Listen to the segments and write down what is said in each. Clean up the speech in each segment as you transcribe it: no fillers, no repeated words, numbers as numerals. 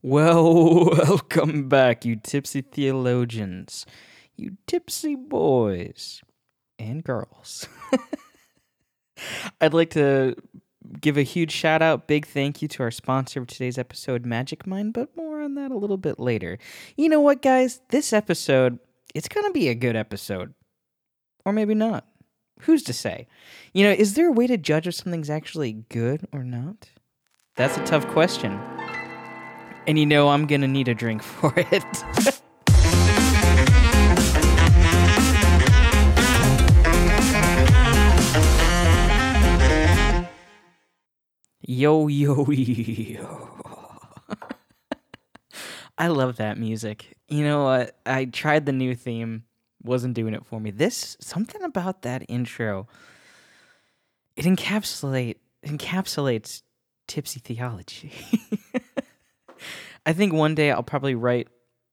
Well, welcome back, you tipsy theologians, you tipsy boys and girls. I'd like to give a huge shout out, big thank you to our sponsor of today's episode, Magic Mind, but more on that a little bit later. You know what, guys? This episode, it's going to be a good episode. Or maybe not. Who's to say? You know, is there a way to judge if something's actually good or not? That's a tough question. And you know I'm going to need a drink for it. Yo. I love that music. You know what? I tried the new theme. Wasn't doing it for me. Something about that intro, it encapsulates tipsy theology. I think one day I'll probably write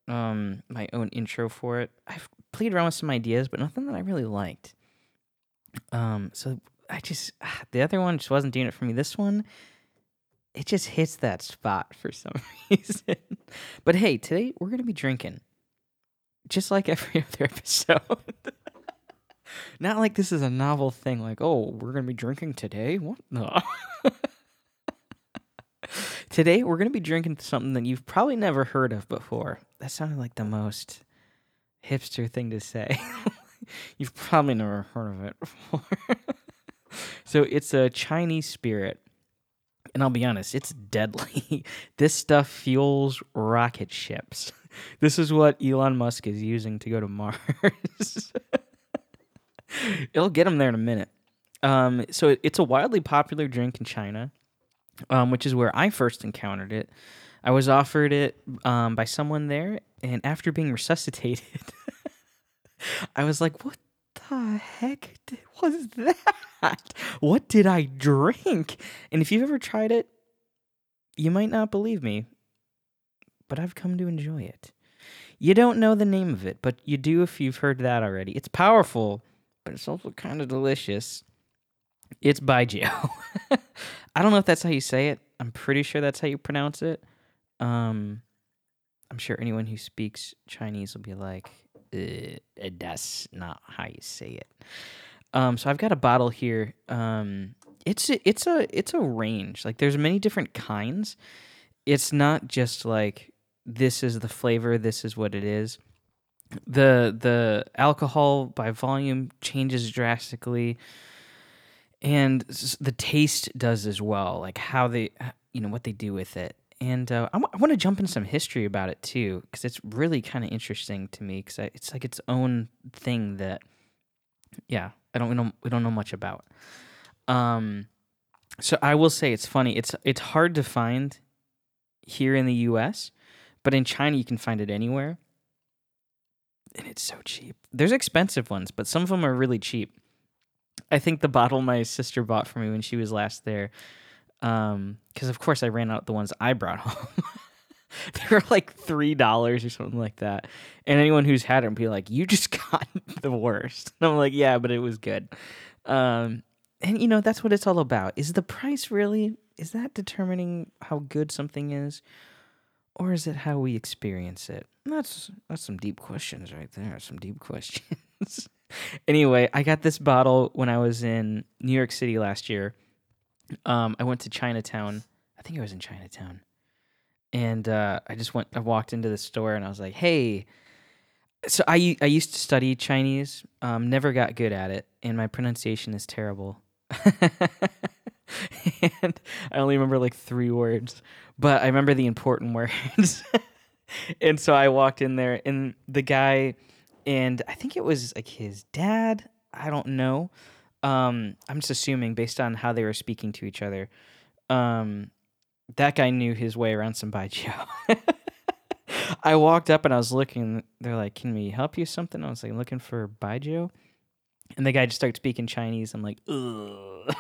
my own intro for it. I've played around with some ideas, but nothing that I really liked. The other one just wasn't doing it for me. This one, it just hits that spot for some reason. But hey, today we're going to be drinking. Just like every other episode. Not like this is a novel thing, like, oh, we're going to be drinking today? What? No. Today, we're going to be drinking something that you've probably never heard of before. That sounded like the most hipster thing to say. You've probably never heard of it before. So it's a Chinese spirit. And I'll be honest, it's deadly. This stuff fuels rocket ships. This is what Elon Musk is using to go to Mars. It'll get him there in a minute. So it's a wildly popular drink in China, which is where I first encountered it. I was offered it by someone there, and after being resuscitated, I was like, what the heck was that? What did I drink? And if you've ever tried it, you might not believe me, but I've come to enjoy it. You don't know the name of it, but you do if you've heard that already. It's powerful, but it's also kind of delicious. It's Baijiu. I don't know if that's how you say it. I'm pretty sure that's how you pronounce it. I'm sure anyone who speaks Chinese will be like, that's not how you say it. So I've got a bottle here. It's a range. Like, there's many different kinds. It's not just like this is the flavor, this is what it is. The alcohol by volume changes drastically, and the taste does as well. Like how they, you know, what they do with it. And I want to jump into some history about it too, because it's really kind of interesting to me. Because it's like its own thing that, yeah, we don't know much about. So I will say it's funny. It's hard to find here in the U.S., but in China you can find it anywhere, and it's so cheap. There's expensive ones, but some of them are really cheap. I think the bottle my sister bought for me when she was last there. Because of course I ran out the ones I brought home. They were like $3 or something like that. And anyone who's had it would be like, "You just got the worst." And I'm like, "Yeah, but it was good." And you know that's what it's all about. Is the price really? Is that determining how good something is, or is it how we experience it? And that's some deep questions right there. Some deep questions. Anyway, I got this bottle when I was in New York City last year. I went to Chinatown. I think I was in Chinatown. And I walked into the store and I was like, hey. So I used to study Chinese, never got good at it, and my pronunciation is terrible. And I only remember like 3 words, but I remember the important words. And so I walked in there and the guy, and I think it was like his dad, I don't know. I'm just assuming based on how they were speaking to each other, that guy knew his way around some Baijiu. I walked up and I was looking. They're like, "Can we help you something?" I was like, "Looking for Baijiu," and the guy just started speaking Chinese. I'm like, "Ugh."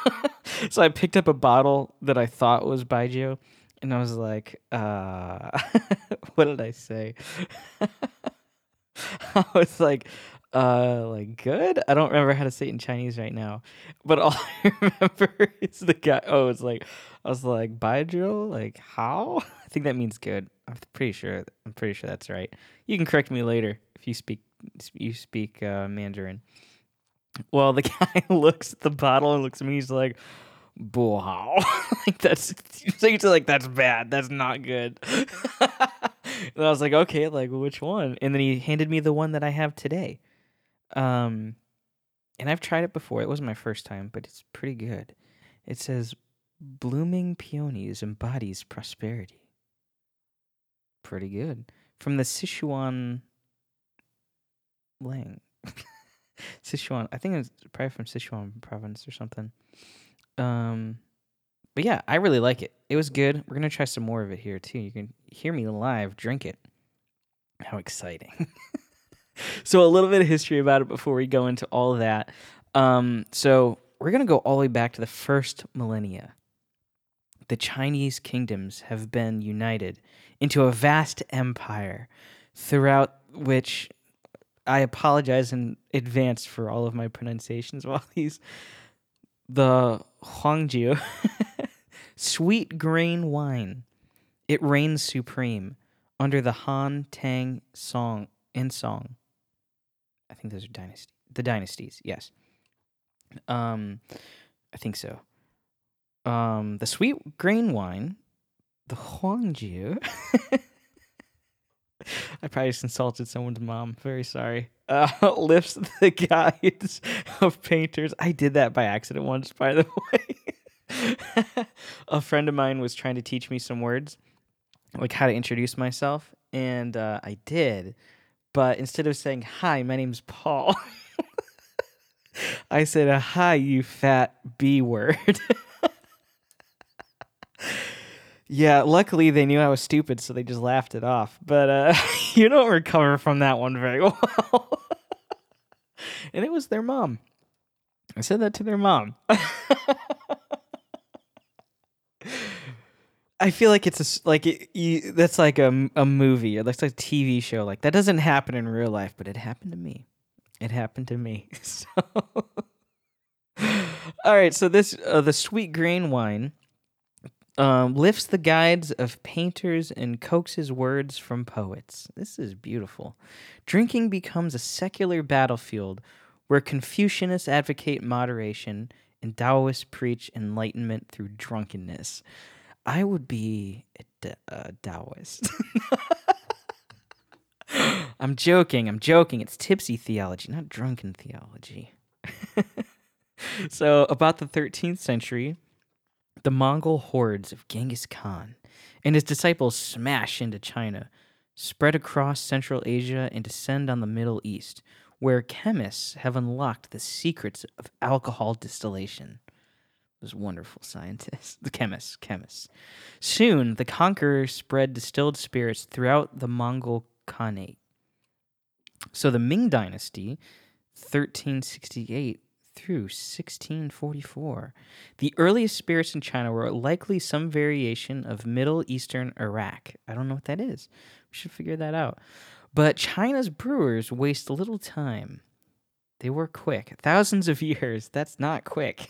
So I picked up a bottle that I thought was Baijiu, and I was like, "What did I say?" I was like. Good? I don't remember how to say it in Chinese right now. But all I remember is the guy, it's like, I was like, Baijiu? Like, how? I think that means good. I'm pretty sure that's right. You can correct me later if you speak Mandarin. Well, the guy looks at the bottle and looks at me. He's like, "Bohao." Like that's bad. That's not good. And I was like, okay, like which one? And then he handed me the one that I have today. And I've tried it before. It wasn't my first time, but it's pretty good. It says, "Blooming peonies embodies prosperity." Pretty good. From the Sichuan Lang. Sichuan. I think it's probably from Sichuan province or something. But yeah, I really like it. It was good. We're going to try some more of it here too. You can hear me live drink it. How exciting. So a little bit of history about it before we go into all of that. So we're going to go all the way back to the first millennia. The Chinese kingdoms have been united into a vast empire throughout which I apologize in advance for all of my pronunciations while these. The Huangjiu, sweet grain wine, it reigns supreme under the Han, Tang, Song, and Song. I think those are dynasties, yes. I think so. The sweet grain wine, the Huangjiu. I probably just insulted someone's mom. Very sorry. Lifts the guides of painters. I did that by accident once, by the way. A friend of mine was trying to teach me some words, like how to introduce myself, and I did. But instead of saying, "Hi, my name's Paul," I said, "Hi, you fat B word." Yeah, luckily they knew I was stupid, so they just laughed it off. But you don't recover from that one very well. And it was their mom. I said that to their mom. I feel like it's that's like a movie, or that's like a TV show. Like that doesn't happen in real life, but it happened to me. So, all right. So this the sweet grain wine. Lifts the guides of painters and coaxes words from poets. This is beautiful. Drinking becomes a secular battlefield where Confucianists advocate moderation and Taoists preach enlightenment through drunkenness. I would be a Taoist. I'm joking. It's tipsy theology, not drunken theology. So about the 13th century... the Mongol hordes of Genghis Khan and his disciples smash into China, spread across Central Asia, and descend on the Middle East, where chemists have unlocked the secrets of alcohol distillation. Those wonderful scientists. The chemists. Soon, the conquerors spread distilled spirits throughout the Mongol Khanate. So the Ming Dynasty, 1368, through 1644. The earliest spirits in China were likely some variation of Middle Eastern Iraq. I don't know what that is. We should figure that out. But China's brewers waste little time. They were quick. Thousands of years. That's not quick.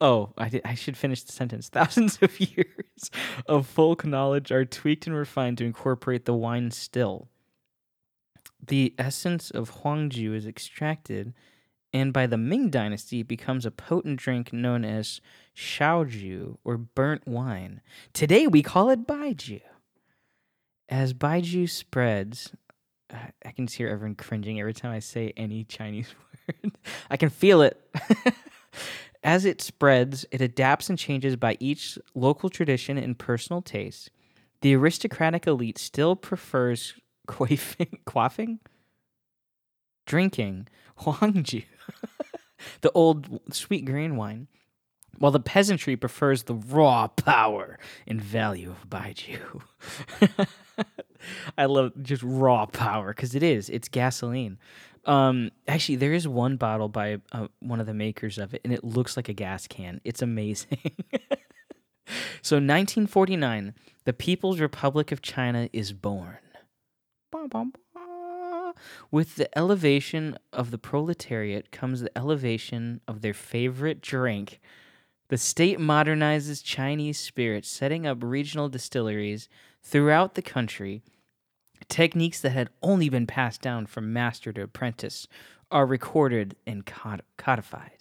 Oh, I should finish the sentence. Thousands of years of folk knowledge are tweaked and refined to incorporate the wine still. The essence of Huangjiu is extracted, and by the Ming Dynasty, it becomes a potent drink known as shaojiu, or burnt wine. Today, we call it Baijiu. As Baijiu spreads, I can hear everyone cringing every time I say any Chinese word. I can feel it. As it spreads, it adapts and changes by each local tradition and personal taste. The aristocratic elite still prefers quaffing? Drinking Huangjiu, the old sweet grain wine, while the peasantry prefers the raw power and value of Baijiu. I love just raw power, because it's gasoline. Actually, there is one bottle by one of the makers of it, and it looks like a gas can. It's amazing. So 1949, the People's Republic of China is born. With the elevation of the proletariat comes the elevation of their favorite drink, The state modernizes Chinese spirits, setting up regional distilleries throughout the country. Techniques that had only been passed down from master to apprentice are recorded and codified.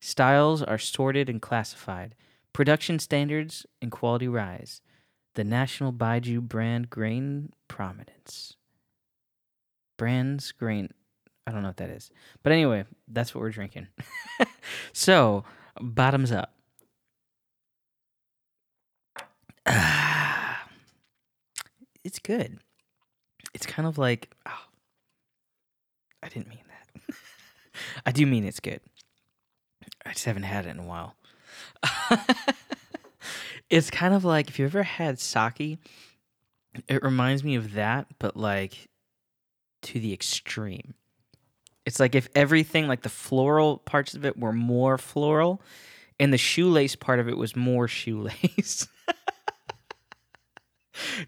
Styles are sorted and classified. Production standards and quality rise. The national Baijiu brand grain prominence. Brands, grain, I don't know what that is. But anyway, that's what we're drinking. So, bottoms up. It's good. It's kind of like, oh, I didn't mean that. I do mean it's good. I just haven't had it in a while. It's kind of like, if you ever had sake, it reminds me of that, but like to the extreme. It's like if everything, like the floral parts of it were more floral and the shoelace part of it was more shoelace.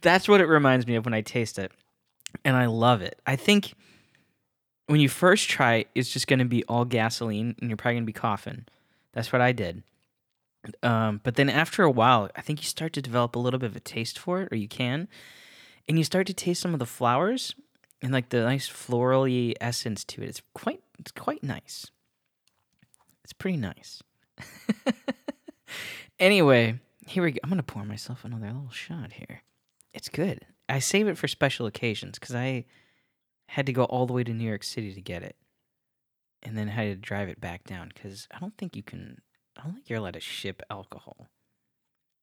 That's what it reminds me of when I taste it, and I love it. I think when you first try it, it's just going to be all gasoline, and you're probably going to be coughing. That's what I did. But then after a while, I think you start to develop a little bit of a taste for it, or you can, and you start to taste some of the flowers and like the nice florally essence to it. It's quite nice. It's pretty nice. Anyway, here we go. I'm going to pour myself another little shot here. It's good. I save it for special occasions because I had to go all the way to New York City to get it, and then had to drive it back down because I don't think you're allowed to ship alcohol.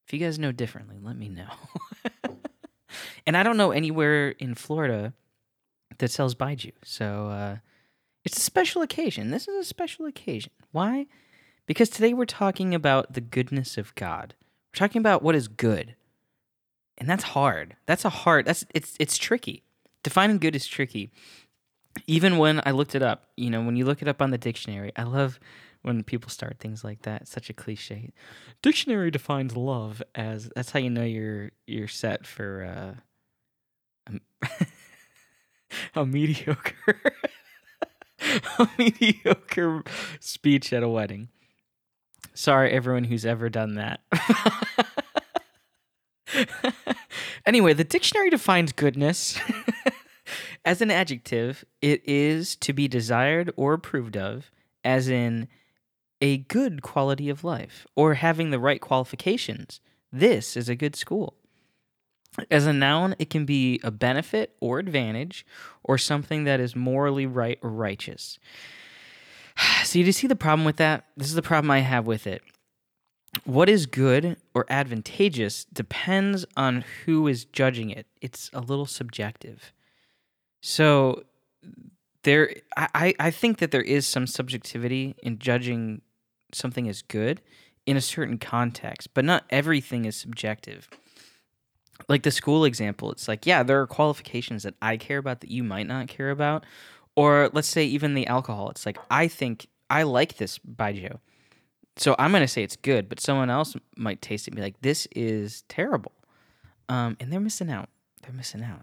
If you guys know differently, let me know. And I don't know anywhere in Florida that sells Baijiu, so it's a special occasion. This is a special occasion. Why? Because today we're talking about the goodness of God. We're talking about what is good. And that's hard. It's tricky. Defining good is tricky. Even when I looked it up, when you look it up on the dictionary, I love when people start things like that. It's such a cliche. Dictionary defines love as, that's how you know you're set for a mediocre a mediocre speech at a wedding. Sorry, everyone who's ever done that. Anyway, the dictionary defines goodness as an adjective. It is to be desired or approved of, as in a good quality of life or having the right qualifications. This is a good school. As a noun, it can be a benefit or advantage or something that is morally right or righteous. So you see the problem with that? This is the problem I have with it. What is good or advantageous depends on who is judging it. It's a little subjective. So there, I think that there is some subjectivity in judging something as good in a certain context, but not everything is subjective. Like the school example, it's like, yeah, there are qualifications that I care about that you might not care about. Or let's say even the alcohol. It's like, I think I like this Baijiu, so I'm going to say it's good, but someone else might taste it and be like, this is terrible. And they're missing out.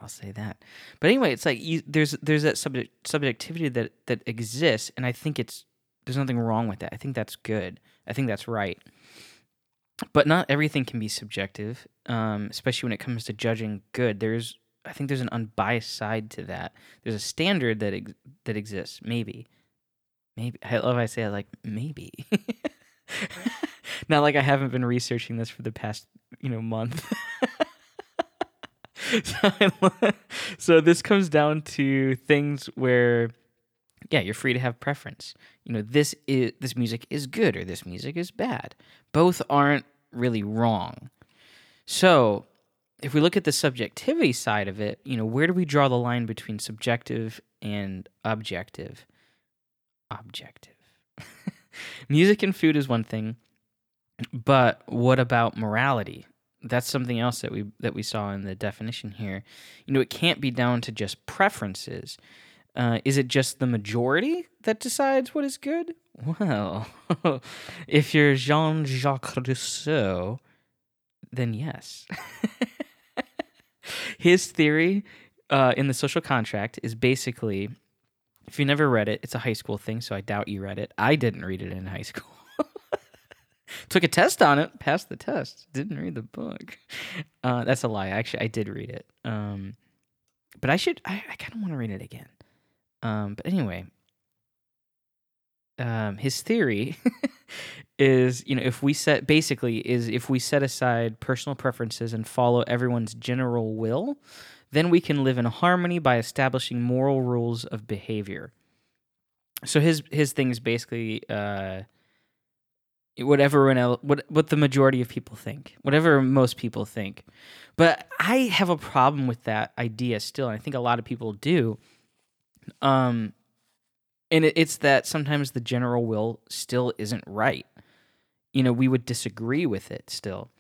I'll say that. But anyway, it's like there's that subjectivity that exists, and I think there's nothing wrong with that. I think that's good. I think that's right. But not everything can be subjective, especially when it comes to judging good. I think there's an unbiased side to that. There's a standard that exists, maybe. I love how I say it, like, maybe. Not like I haven't been researching this for the past, month. So this comes down to things where, yeah, you're free to have preference. This music is good or this music is bad. Both aren't really wrong. So if we look at the subjectivity side of it, where do we draw the line between subjective and objective? Music and food is one thing, but what about morality? That's something else that we saw in the definition here. It can't be down to just preferences. Is it just the majority that decides what is good? Well, if you're Jean-Jacques Rousseau, then yes. His theory in The Social Contract is basically, if you never read it, it's a high school thing, so I doubt you read it. I didn't read it in high school. Took a test on it, passed the test, didn't read the book. That's a lie. Actually, I did read it. But I kind of want to read it again. But anyway, his theory is, if we set aside personal preferences and follow everyone's general will, then we can live in harmony by establishing moral rules of behavior. So his thing is basically what the majority of people think, whatever most people think. But I have a problem with that idea still, and I think a lot of people do. And it's that sometimes the general will still isn't right. We would disagree with it still.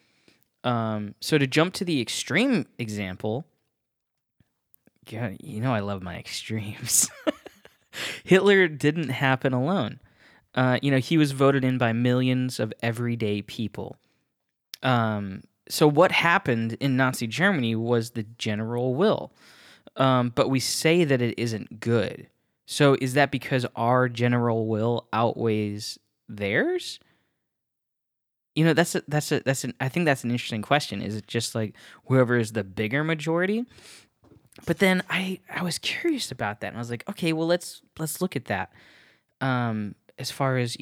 So to jump to the extreme example, God, I love my extremes. Hitler didn't happen alone. He was voted in by millions of everyday people. So what happened in Nazi Germany was the general will. But we say that it isn't good. So is that because our general will outweighs theirs? I think that's an interesting question. Is it just like whoever is the bigger majority? But then I was curious about that, and I was like, okay, well let's look at that. As far as,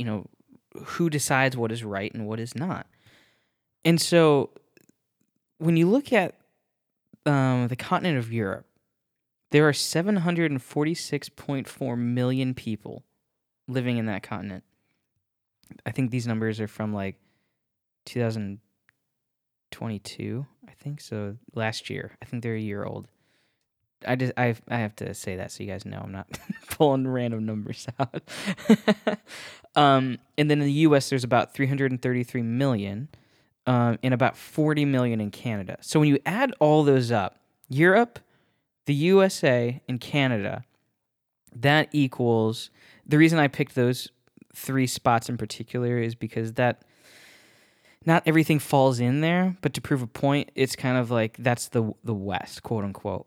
who decides what is right and what is not. And so when you look at the continent of Europe, there are 746.4 million people living in that continent. I think these numbers are from 2022, I think. So last year, I think they're a year old. I have to say that so you guys know I'm not pulling random numbers out. And then in the U.S., there's about 333 million and about 40 million in Canada. So when you add all those up, Europe, the USA, and Canada, that equals... The reason I picked those three spots in particular is because that... Not everything falls in there, but to prove a point, it's kind of like that's the West, quote-unquote.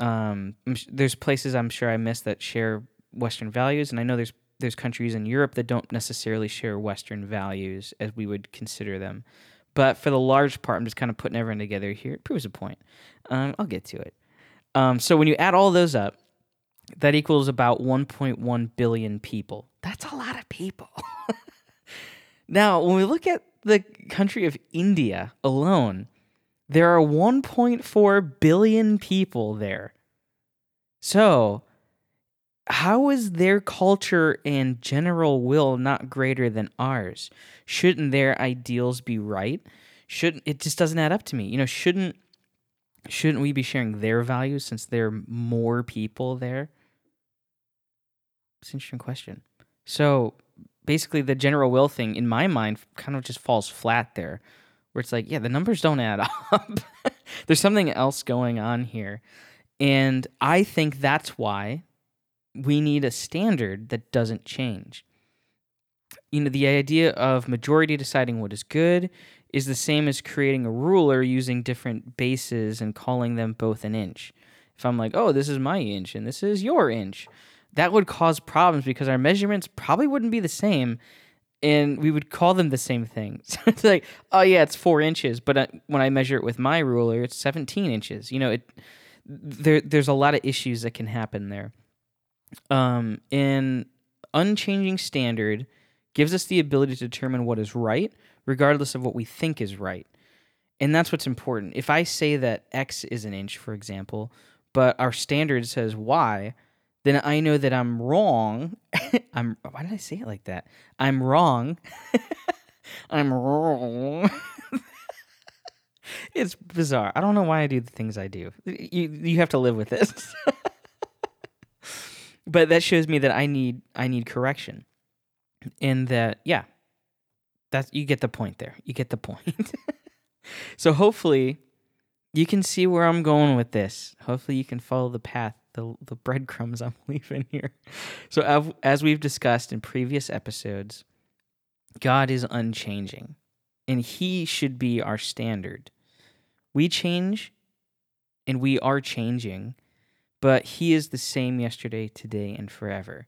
There's places I'm sure I missed that share Western values, and I know there's countries in Europe that don't necessarily share Western values as we would consider them. But for the large part, I'm just kind of putting everyone together here. It proves a point. I'll get to it. So when you add all those up, that equals about 1.1 billion people. That's a lot of people. Now, when we look at the country of India alone, there are 1.4 billion people there. So how is their culture and general will not greater than ours? Shouldn't their ideals be right? It just doesn't add up to me. Shouldn't we be sharing their values since there are more people there? It's an interesting question. So basically the general will thing, in my mind, kind of just falls flat there, where it's like, yeah, the numbers don't add up. There's something else going on here. And I think that's why we need a standard that doesn't change. The idea of majority deciding what is good is the same as creating a ruler using different bases and calling them both an inch. If I'm like, oh, this is my inch and this is your inch, that would cause problems because our measurements probably wouldn't be the same, and we would call them the same thing. So it's like, oh yeah, it's 4 inches, but when I measure it with my ruler, it's 17 inches. There's a lot of issues that can happen there. An unchanging standard gives us the ability to determine what is right, regardless of what we think is right. And that's what's important. If I say that X is an inch, for example, but our standard says Y, then I know that I'm wrong. Why did I say it like that? I'm wrong. I'm wrong. It's bizarre. I don't know why I do the things I do. You have to live with this. But that shows me that I need correction. And that, yeah. You get the point there. You get the point. So hopefully you can see where I'm going with this. Hopefully you can follow the path, the breadcrumbs I'm leaving here. So as we've discussed in previous episodes, God is unchanging, and he should be our standard. We change, and we are changing, but he is the same yesterday, today, and forever.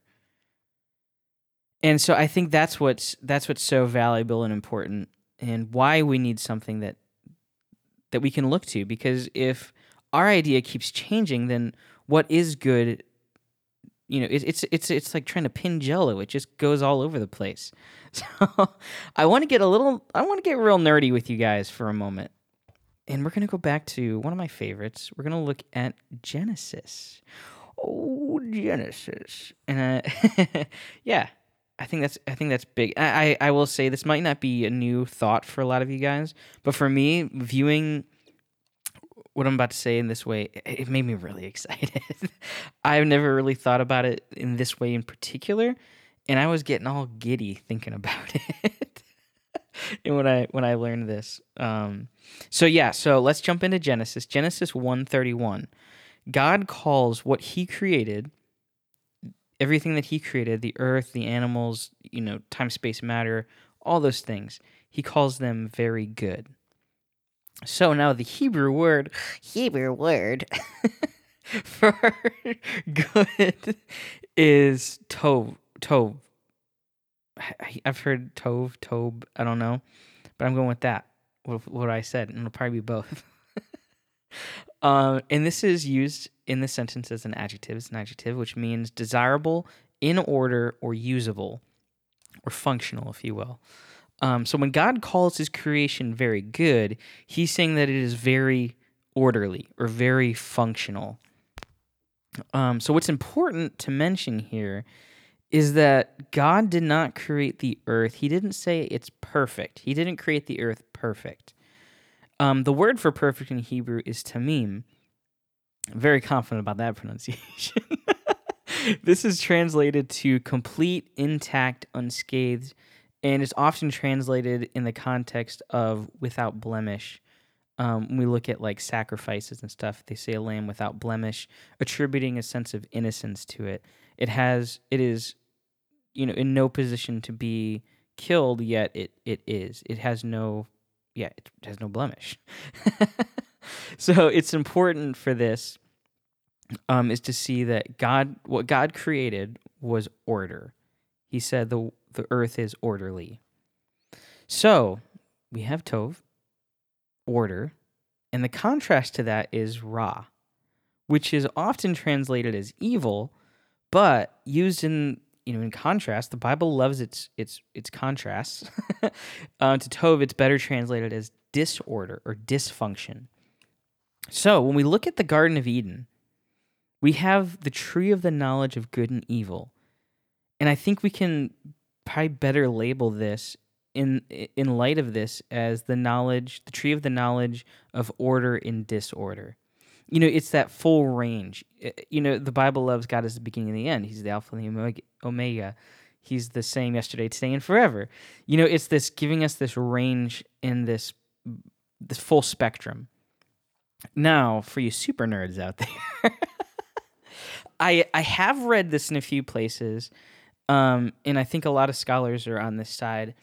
And so I think that's what's so valuable and important and why we need something that we can look to. Because if our idea keeps changing, then what is good, you know, it's like trying to pin Jell-O. It just goes all over the place. So I want to get real nerdy with you guys for a moment. And we're going to go back to one of my favorites. We're going to look at Genesis. Oh, Genesis. And yeah, I think that's big. I will say this might not be a new thought for a lot of you guys, but for me, viewing what I'm about to say in this way, it made me really excited. I've never really thought about it in this way in particular, and I was getting all giddy thinking about it. And when I learned this, so let's jump into Genesis 1:31. God calls what He created, everything that He created, the earth, the animals, you know, time, space, matter, all those things. He calls them very good. So now the Hebrew word for good is tov. I've heard tov, I don't know, but I'm going with that, what I said, and it'll probably be both. And this is used in this sentence as an adjective. It's an adjective, which means desirable, in order, or usable, or functional, if you will. So when God calls His creation very good, He's saying that it is very orderly or very functional. So what's important to mention here is that God did not create the earth. He didn't say it's perfect. He didn't create the earth perfect. The word for perfect in Hebrew is tamim. I'm very confident about that pronunciation. This is translated to complete, intact, unscathed, and it's often translated in the context of without blemish. When we look at like sacrifices and stuff, they say a lamb without blemish, attributing a sense of innocence to it. It is, you know, in no position to be killed, yet it is. It has no blemish. So it's important for this is to see that what God created was order. He said the earth is orderly. So we have tov, order, and the contrast to that is Ra, which is often translated as evil. But used in contrast, the Bible loves its contrasts. To tov, it's better translated as disorder or dysfunction. So when we look at the Garden of Eden, we have the tree of the knowledge of good and evil, and I think we can probably better label this in light of this as the tree of the knowledge of order and disorder. You know, it's that full range. You know, the Bible loves God as the beginning and the end. He's the Alpha and the Omega. He's the same yesterday, today, and forever. You know, it's this giving us this range and this full spectrum. Now, for you super nerds out there, I have read this in a few places, and I think a lot of scholars are on this side,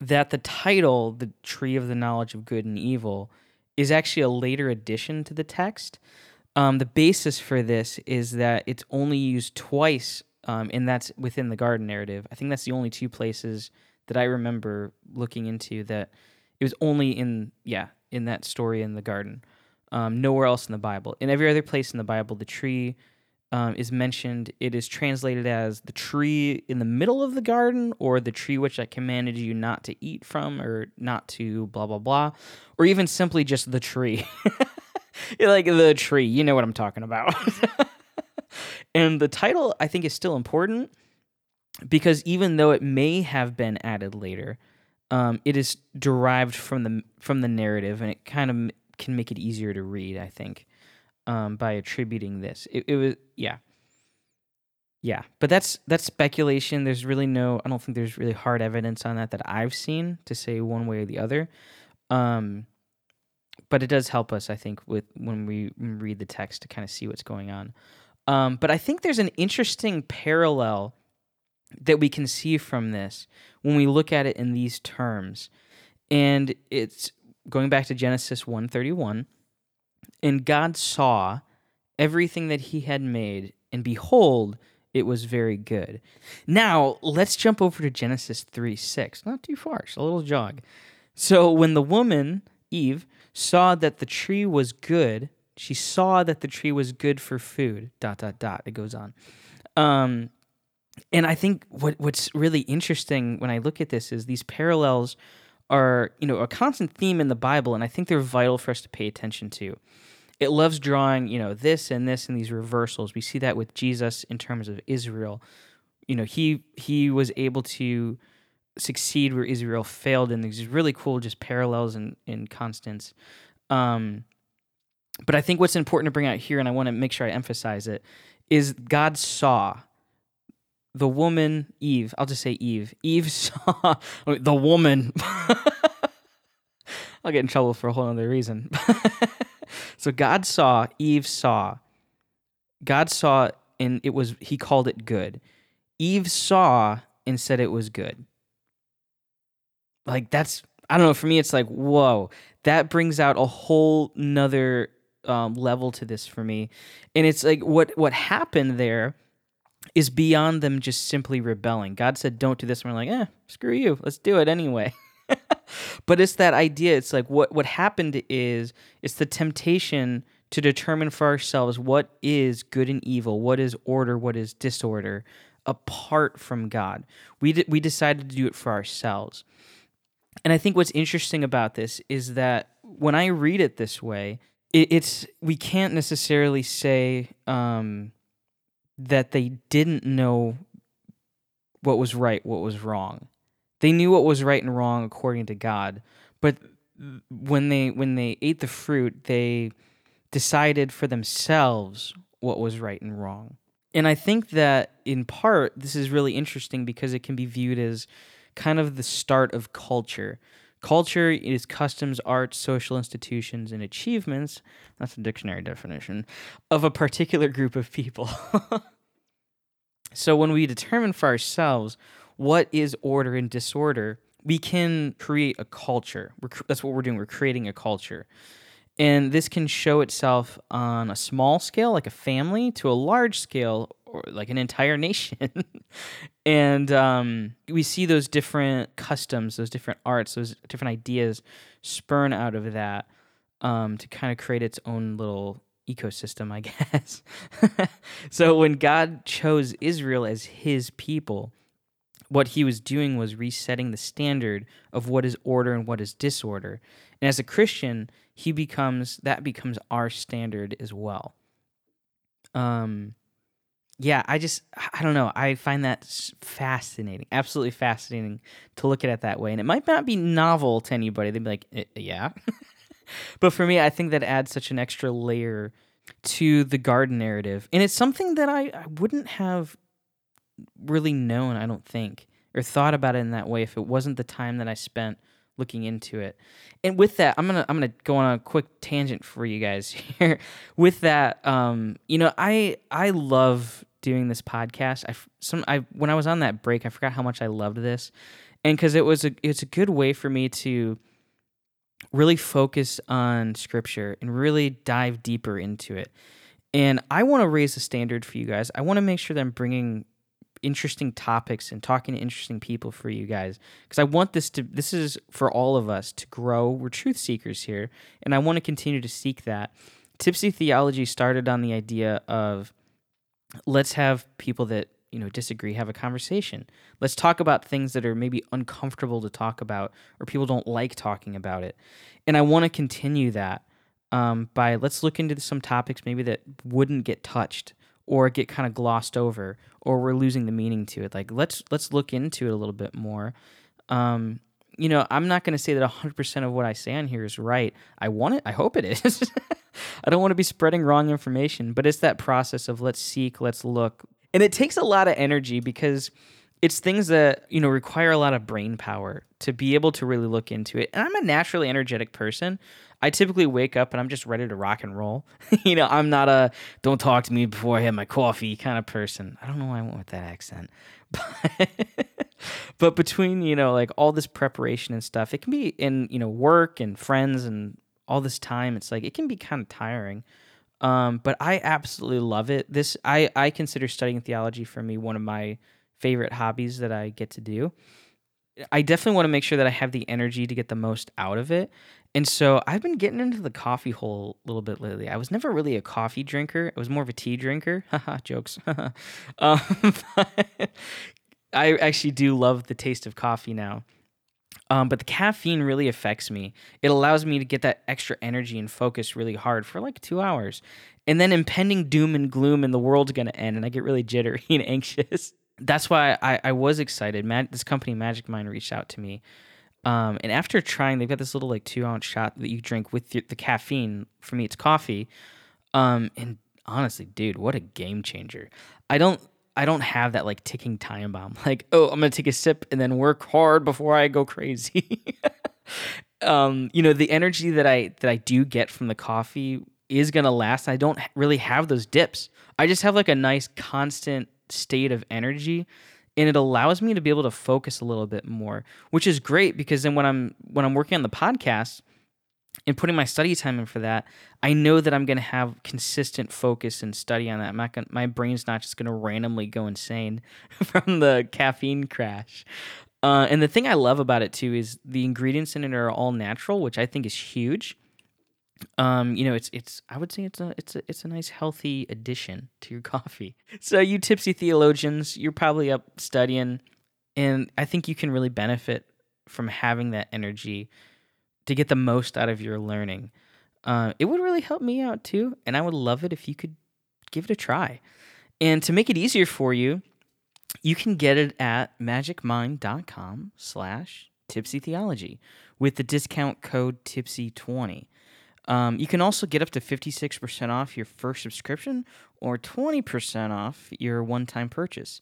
that the title, The Tree of the Knowledge of Good and Evil, is actually a later addition to the text. The basis for this is that it's only used twice, and that's within the garden narrative. I think that's the only two places that I remember looking into that it was only in that story in the garden, nowhere else in the Bible. In every other place in the Bible, the tree is mentioned. It is translated as the tree in the middle of the garden, or the tree which I commanded you not to eat from, or not to blah, blah, blah, or even simply just the tree. Like the tree, you know what I'm talking about. And the title, I think, is still important because even though it may have been added later, it is derived from the narrative, and it kind of can make it easier to read, I think. By attributing this, it was. But that's speculation. There's really I don't think there's really hard evidence on that I've seen to say one way or the other. But it does help us, I think, with when we read the text to kind of see what's going on. But I think there's an interesting parallel that we can see from this when we look at it in these terms, and it's going back to Genesis 1:31. And God saw everything that He had made, and behold, it was very good. Now, let's jump over to Genesis 3:6. Not too far, just a little jog. So when the woman, Eve, saw that the tree was good, she saw that the tree was good for food, ... It goes on. And I think what's really interesting when I look at this is these parallels are, a constant theme in the Bible, and I think they're vital for us to pay attention to. It loves drawing, this and these reversals. We see that with Jesus in terms of Israel. He was able to succeed where Israel failed, and these really cool just parallels and constants. But I think what's important to bring out here, and I want to make sure I emphasize it, is God saw the woman, Eve. I'll just say Eve. Eve saw the woman. I'll get in trouble for a whole other reason. So God saw, Eve saw. God saw, and he called it good. Eve saw and said it was good. I don't know, for me it's like, whoa, that brings out a whole nother level to this for me. And it's like what happened there is beyond them just simply rebelling. God said, don't do this, and we're like, screw you, let's do it anyway. But it's that idea. It's like what happened is it's the temptation to determine for ourselves what is good and evil, what is order, what is disorder, apart from God. We decided to do it for ourselves. And I think what's interesting about this is that when I read it this way, we can't necessarily say that they didn't know what was right, what was wrong. They knew what was right and wrong according to God, but when they ate the fruit, they decided for themselves what was right and wrong. And I think that, in part, this is really interesting because it can be viewed as kind of the start of culture. Culture is customs, arts, social institutions, and achievements, that's a dictionary definition, of a particular group of people. So when we determine for ourselves what is order and disorder, we can create a culture. That's what we're doing. We're creating a culture. And this can show itself on a small scale, like a family, to a large scale, or like an entire nation. And we see those different customs, those different arts, those different ideas spurn out of that to kind of create its own little ecosystem, I guess. So when God chose Israel as his people, what he was doing was resetting the standard of what is order and what is disorder. And as a Christian, that becomes our standard as well. I don't know. I find that fascinating, absolutely fascinating to look at it that way. And it might not be novel to anybody. They'd be like, yeah. But for me, I think that adds such an extra layer to the garden narrative. And it's something that I wouldn't have really known, I don't think, or thought about it in that way if it wasn't the time that I spent looking into it. And with that, I'm gonna go on a quick tangent for you guys here. With that, I love doing this podcast. When I was on that break, I forgot how much I loved this, and because it's a good way for me to really focus on Scripture and really dive deeper into it. And I want to raise the standard for you guys. I want to make sure that I'm bringing interesting topics and talking to interesting people for you guys, because I want this is for all of us to grow. We're truth seekers here, and I want to continue to seek that. Tipsy Theology started on the idea of let's have people that disagree have a conversation. Let's talk about things that are maybe uncomfortable to talk about or people don't like talking about it. And I want to continue that by let's look into some topics maybe that wouldn't get touched or get kind of glossed over, or we're losing the meaning to it. Like, let's look into it a little bit more. I'm not going to say that 100% of what I say on here is right. I want it. I hope it is. I don't want to be spreading wrong information, but it's that process of let's seek, let's look. And it takes a lot of energy because it's things that, require a lot of brain power to be able to really look into it. And I'm a naturally energetic person. I typically wake up and I'm just ready to rock and roll. I'm not a don't talk to me before I have my coffee kind of person. I don't know why I went with that accent. But between, all this preparation and stuff, it can be in, work and friends and all this time. It's like it can be kind of tiring. But I absolutely love it. This I consider studying theology for me one of my favorite hobbies that I get to do. I definitely want to make sure that I have the energy to get the most out of it. And so I've been getting into the coffee hole a little bit lately. I was never really a coffee drinker. I was more of a tea drinker. Haha, jokes. But I actually do love the taste of coffee now. But the caffeine really affects me. It allows me to get that extra energy and focus really hard for like 2 hours. And then impending doom and gloom and the world's going to end. And I get really jittery and anxious. That's why I was excited. This company, Magic Mind, reached out to me. And after trying, they've got this little like 2 ounce shot that you drink with the caffeine. For me, it's coffee. And honestly, dude, what a game changer. I don't have that like ticking time bomb. Like, oh, I'm going to take a sip and then work hard before I go crazy. You know, the energy that I do get from the coffee is going to last. I don't really have those dips. I just have like a nice constant state of energy, and it allows me to be able to focus a little bit more, which is great because then when I'm working on the podcast and putting my study time in for that, I know that I'm going to have consistent focus and study on that. My brain's not just going to randomly go insane from the caffeine crash. And the thing I love about it too is the ingredients in it are all natural, which I think is huge. You know, it's I would say it's a nice healthy addition to your coffee. So you tipsy theologians, you're probably up studying, and I think you can really benefit from having that energy to get the most out of your learning. It would really help me out too, and I would love it if you could give it a try. And to make it easier for you, you can get it at magicmind.com/tipsytheology with the discount code tipsy20. You can also get up to 56% off your first subscription or 20% off your one-time purchase.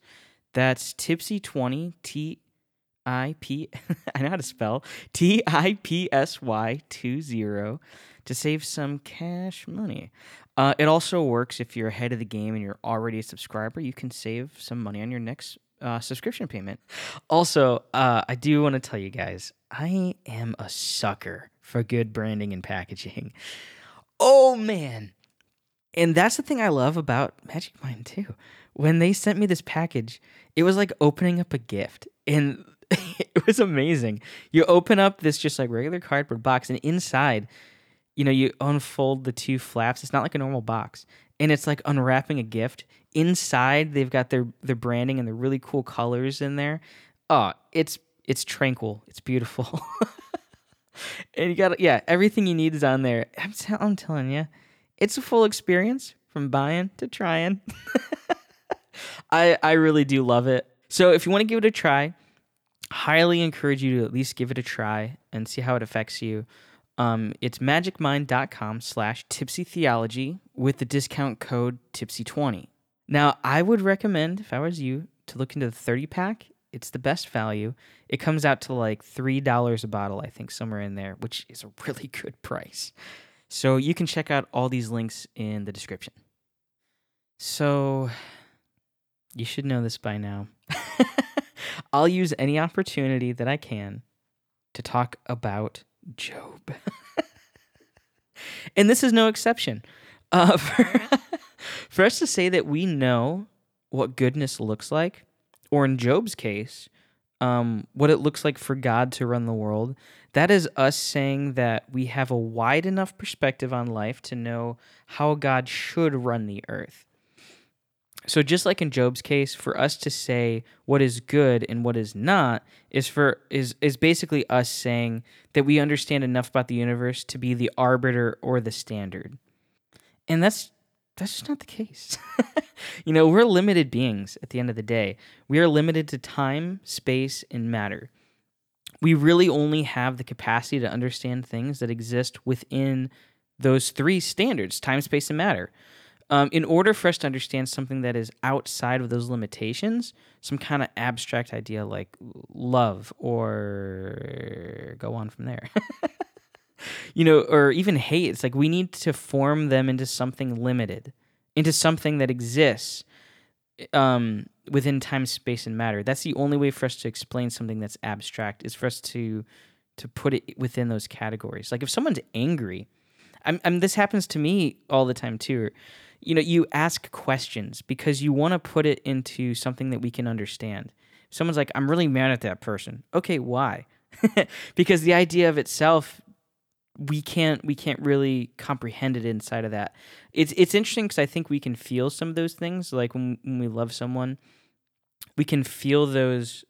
That's tipsy20, T-I-P, I know how to spell, TIPSY20 to save some cash money. It also works if you're ahead of the game and you're already a subscriber. You can save some money on your next subscription payment. Also, I do want to tell you guys, I am a sucker for good branding and packaging. Oh, man. And that's the thing I love about Magic Mind, too. When they sent me this package, it was like opening up a gift. And it was amazing. You open up this just like regular cardboard box, and inside, you know, you unfold the two flaps. It's not like a normal box. And it's like unwrapping a gift. Inside, they've got their branding and the really cool colors in there. Oh, it's tranquil. It's beautiful. And you got, yeah, everything you need is on there. I'm telling you, it's a full experience from buying to trying. I really do love it. So if you want to give it a try, highly encourage you to at least give it a try and see how it affects you. It's magicmind.com/tipsytheology with the discount code tipsy20. Now, I would recommend, if I was you, to look into the 30-pack. It's the best value. It comes out to like $3 a bottle, I think, somewhere in there, which is a really good price. So you can check out all these links in the description. So you should know this by now. I'll use any opportunity that I can to talk about Job. And this is no exception. For us to say that we know what goodness looks like, or in Job's case, what it looks like for God to run the world, that is us saying that we have a wide enough perspective on life to know how God should run the earth. So just like in Job's case, for us to say what is good and what is not is basically us saying that we understand enough about the universe to be the arbiter or the standard. And that's just not the case. You know, we're limited beings at the end of the day. We are limited to time, space, and matter. We really only have the capacity to understand things that exist within those three standards, time, space, and matter. In order for us to understand something that is outside of those limitations, some kind of abstract idea like love or go on from there. You know, or even hate. It's like we need to form them into something limited, into something that exists within time, space, and matter. That's the only way for us to explain something that's abstract, is for us to put it within those categories. Like if someone's angry, this happens to me all the time too. You know, you ask questions because you want to put it into something that we can understand. Someone's like, I'm really mad at that person. Okay, why? Because the idea of itself, we can't really comprehend it inside of that. It's interesting because I think we can feel some of those things. Like when we love someone, we can feel those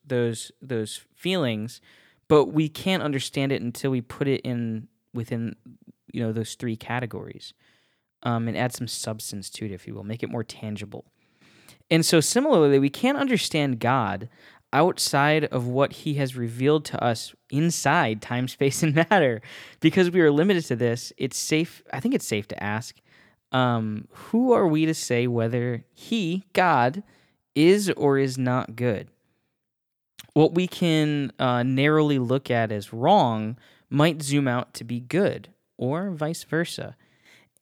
feelings, but we can't understand it until we put it in within, you know, those three categories, and add some substance to it, if you will, make it more tangible. And so similarly, we can't understand God outside of what he has revealed to us inside time, space, and matter. Because we are limited to this, I think it's safe to ask, who are we to say whether he, God, is or is not good? What we can narrowly look at as wrong might zoom out to be good, or vice versa.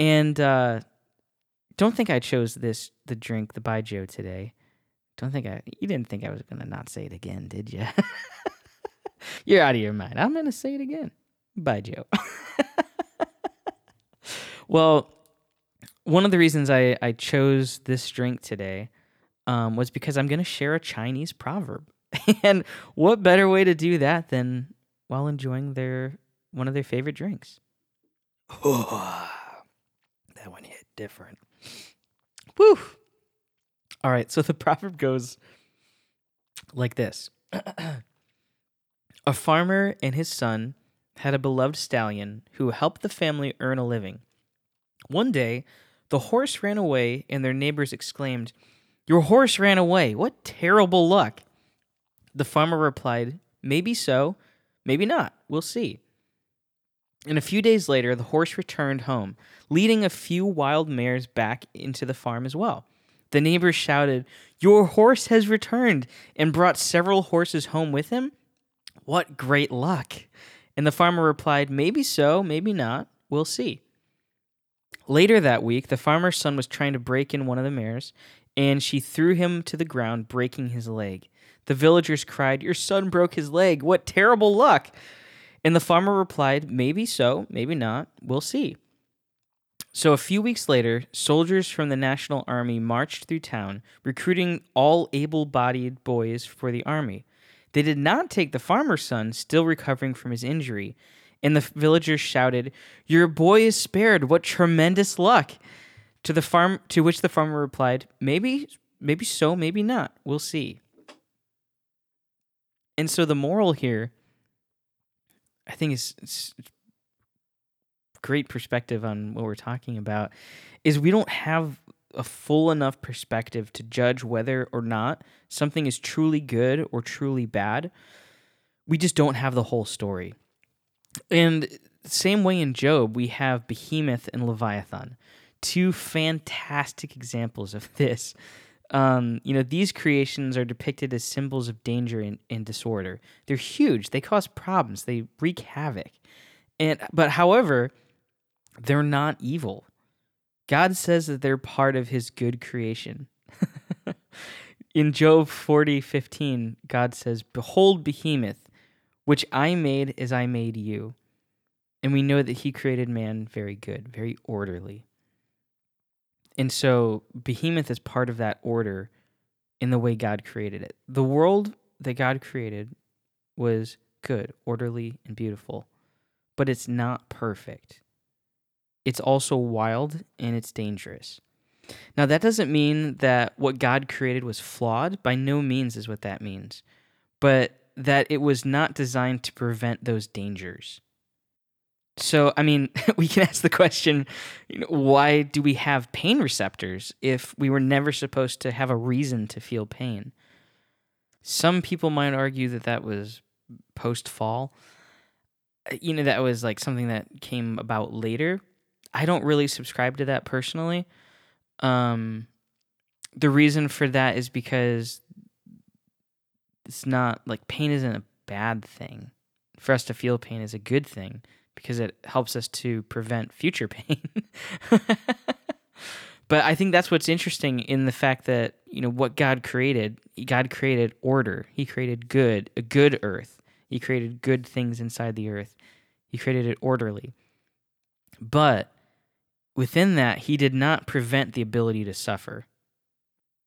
And don't think I chose the Baijiu today. You didn't think I was going to not say it again, did you? You're out of your mind. I'm going to say it again. Baijiu. Well, one of the reasons I chose this drink today was because I'm going to share a Chinese proverb. And what better way to do that than while enjoying one of their favorite drinks? Oh, that one hit different. Woo! All right, so the proverb goes like this. A farmer and his son had a beloved stallion who helped the family earn a living. One day, the horse ran away, and their neighbors exclaimed, "Your horse ran away. What terrible luck!" The farmer replied, "Maybe so, maybe not. We'll see." And a few days later, the horse returned home, leading a few wild mares back into the farm as well. The neighbors shouted, "Your horse has returned," and brought several horses home with him. "What great luck!" And the farmer replied, "Maybe so, maybe not. We'll see." Later that week, the farmer's son was trying to break in one of the mares, and she threw him to the ground, breaking his leg. The villagers cried, "Your son broke his leg. What terrible luck!" And the farmer replied, "Maybe so, maybe not. We'll see." So a few weeks later, soldiers from the National Army marched through town, recruiting all able-bodied boys for the army. They did not take the farmer's son, still recovering from his injury, and the villagers shouted, "Your boy is spared. What tremendous luck!" To which the farmer replied, "Maybe so, maybe not. We'll see." And so the moral here, I think, is great perspective on what we're talking about, is we don't have a full enough perspective to judge whether or not something is truly good or truly bad. We just don't have the whole story. And same way in Job, we have Behemoth and Leviathan, two fantastic examples of this. These creations are depicted as symbols of danger and disorder. They're huge. They cause problems. They wreak havoc. However, they're not evil. God says that they're part of his good creation. In Job 40:15, God says, "Behold Behemoth, which I made as I made you." And we know that he created man very good, very orderly. And so Behemoth is part of that order in the way God created it. The world that God created was good, orderly, and beautiful, but it's not perfect. It's also wild, and it's dangerous. Now, that doesn't mean that what God created was flawed. By no means is what that means, but that it was not designed to prevent those dangers. So, we can ask the question, why do we have pain receptors if we were never supposed to have a reason to feel pain? Some people might argue that was post-fall. That was like something that came about later. I don't really subscribe to that personally. The reason for that is because it's not like pain isn't a bad thing. For us to feel pain is a good thing, because it helps us to prevent future pain. But I think that's what's interesting in the fact that, what God created order. He created a good earth. He created good things inside the earth. He created it orderly. But within that, he did not prevent the ability to suffer.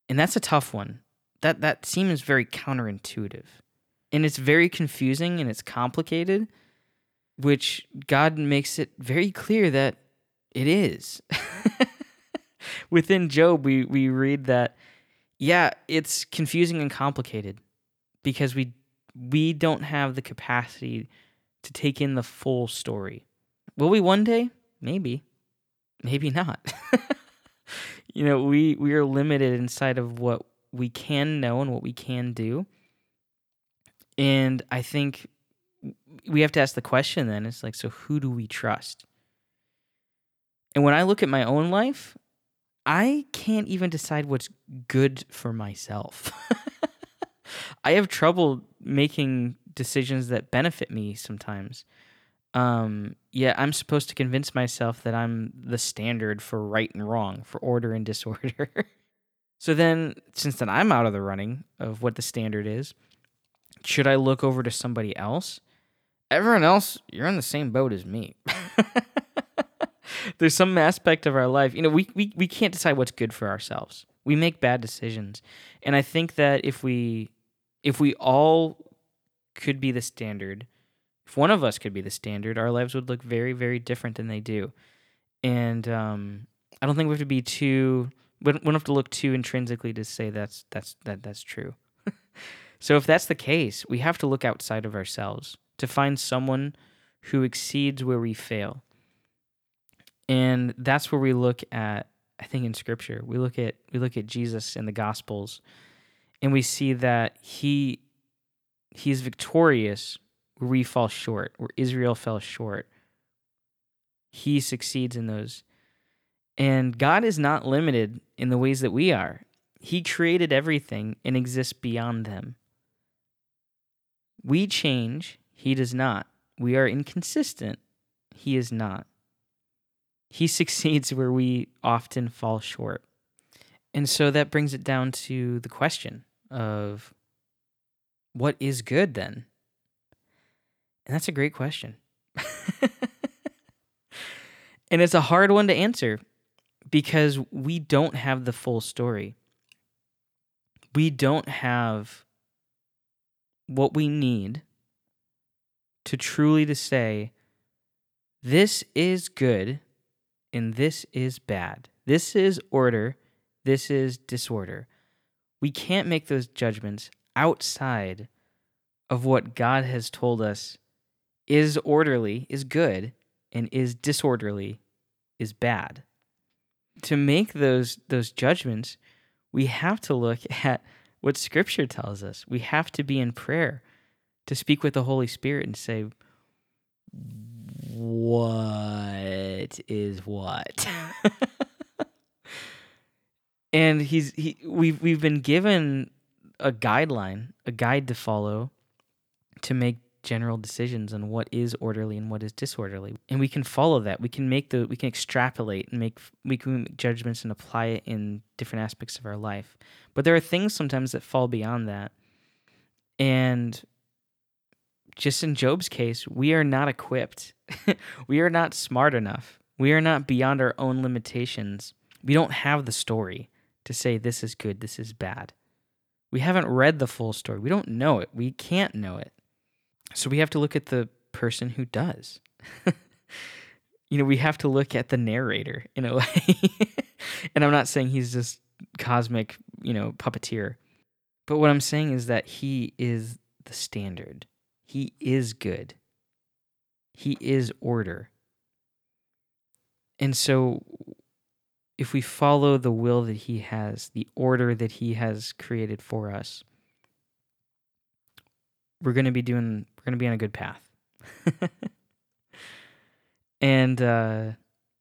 And that's a tough one That seems very counterintuitive. And it's very confusing and it's complicated, which God makes it very clear that it is. Within Job, we read that, yeah, it's confusing and complicated because we don't have the capacity to take in the full story. Will we one day? Maybe. Maybe not. You know, we are limited inside of what we can know and what we can do. And I think we have to ask the question then. It's like, so who do we trust? And when I look at my own life, I can't even decide what's good for myself. I have trouble making decisions that benefit me sometimes. Yeah, I'm supposed to convince myself that I'm the standard for right and wrong, for order and disorder. So then, since then I'm out of the running of what the standard is, should I look over to somebody else? Everyone else, you're in the same boat as me. There's some aspect of our life, you know, we can't decide what's good for ourselves. We make bad decisions. And I think that if we all could be the standard, if one of us could be the standard, our lives would look very, very different than they do. And I don't think we have to be too... We don't have to look too intrinsically to say that's true. So if that's the case, we have to look outside of ourselves to find someone who exceeds where we fail. And that's where we look at, I think, in Scripture. We look at Jesus in the Gospels, and we see that he's victorious where we fall short, where Israel fell short. He succeeds in those. And God is not limited in the ways that we are. He created everything and exists beyond them. We change, he does not. We are inconsistent, he is not. He succeeds where we often fall short. And so that brings it down to the question of, what is good then? And that's a great question. And it's a hard one to answer, because we don't have the full story. We don't have what we need to say, this is good and this is bad. This is order, this is disorder. We can't make those judgments outside of what God has told us is orderly, is good, and is disorderly, is bad. To make those judgments, we have to look at what Scripture tells us. We have to be in prayer, to speak with the Holy Spirit and say, what is what? And we've been given a guideline, a guide to follow, to make general decisions on what is orderly and what is disorderly, and we can follow that. We can extrapolate and we can make judgments and apply it in different aspects of our life. But there are things sometimes that fall beyond that, and just in Job's case, we are not equipped. We are not smart enough. We are not beyond our own limitations. We don't have the story to say this is good, this is bad. We haven't read the full story. We don't know it. We can't know it. So we have to look at the person who does. You know, we have to look at the narrator in a way. And I'm not saying he's this cosmic, you know, puppeteer. But what I'm saying is that he is the standard. He is good. He is order. And so if we follow the will that he has, the order that he has created for us, we're going to be on a good path. And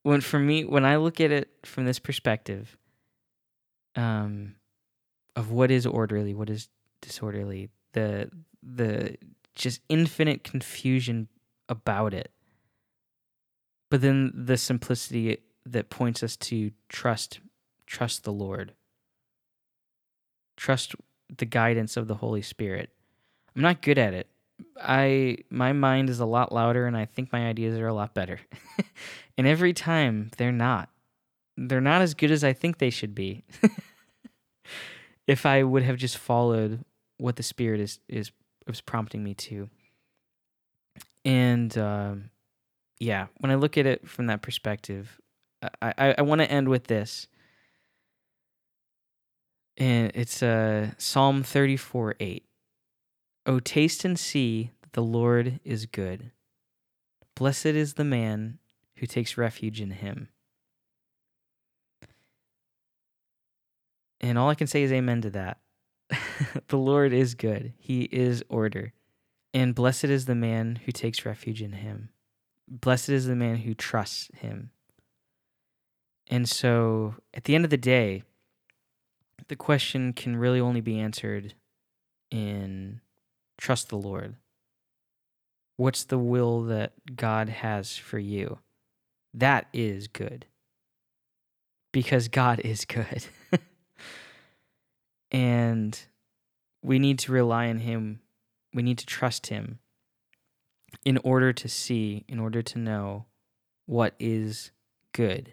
when I look at it from this perspective, of what is orderly, what is disorderly, the just infinite confusion about it, but then the simplicity that points us to trust the Lord, trust the guidance of the Holy Spirit. I'm not good at it. My mind is a lot louder, and I think my ideas are a lot better. And every time, they're not. They're not as good as I think they should be. if I would have just followed what the Spirit is prompting me to. And yeah, when I look at it from that perspective, I want to end with this. And it's Psalm 34:8. O taste and see that the Lord is good. Blessed is the man who takes refuge in him. And all I can say is amen to that. The Lord is good. He is order. And blessed is the man who takes refuge in him. Blessed is the man who trusts him. And so at the end of the day, the question can really only be answered in trust the Lord. What's the will that God has for you? That is good. Because God is good. And we need to rely on him. We need to trust him in order to see, in order to know what is good.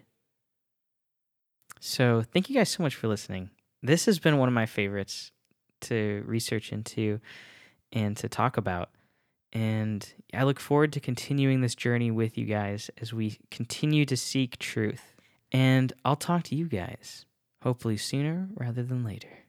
So thank you guys so much for listening. This has been one of my favorites to research into and to talk about. And I look forward to continuing this journey with you guys as we continue to seek truth. And I'll talk to you guys, hopefully sooner rather than later.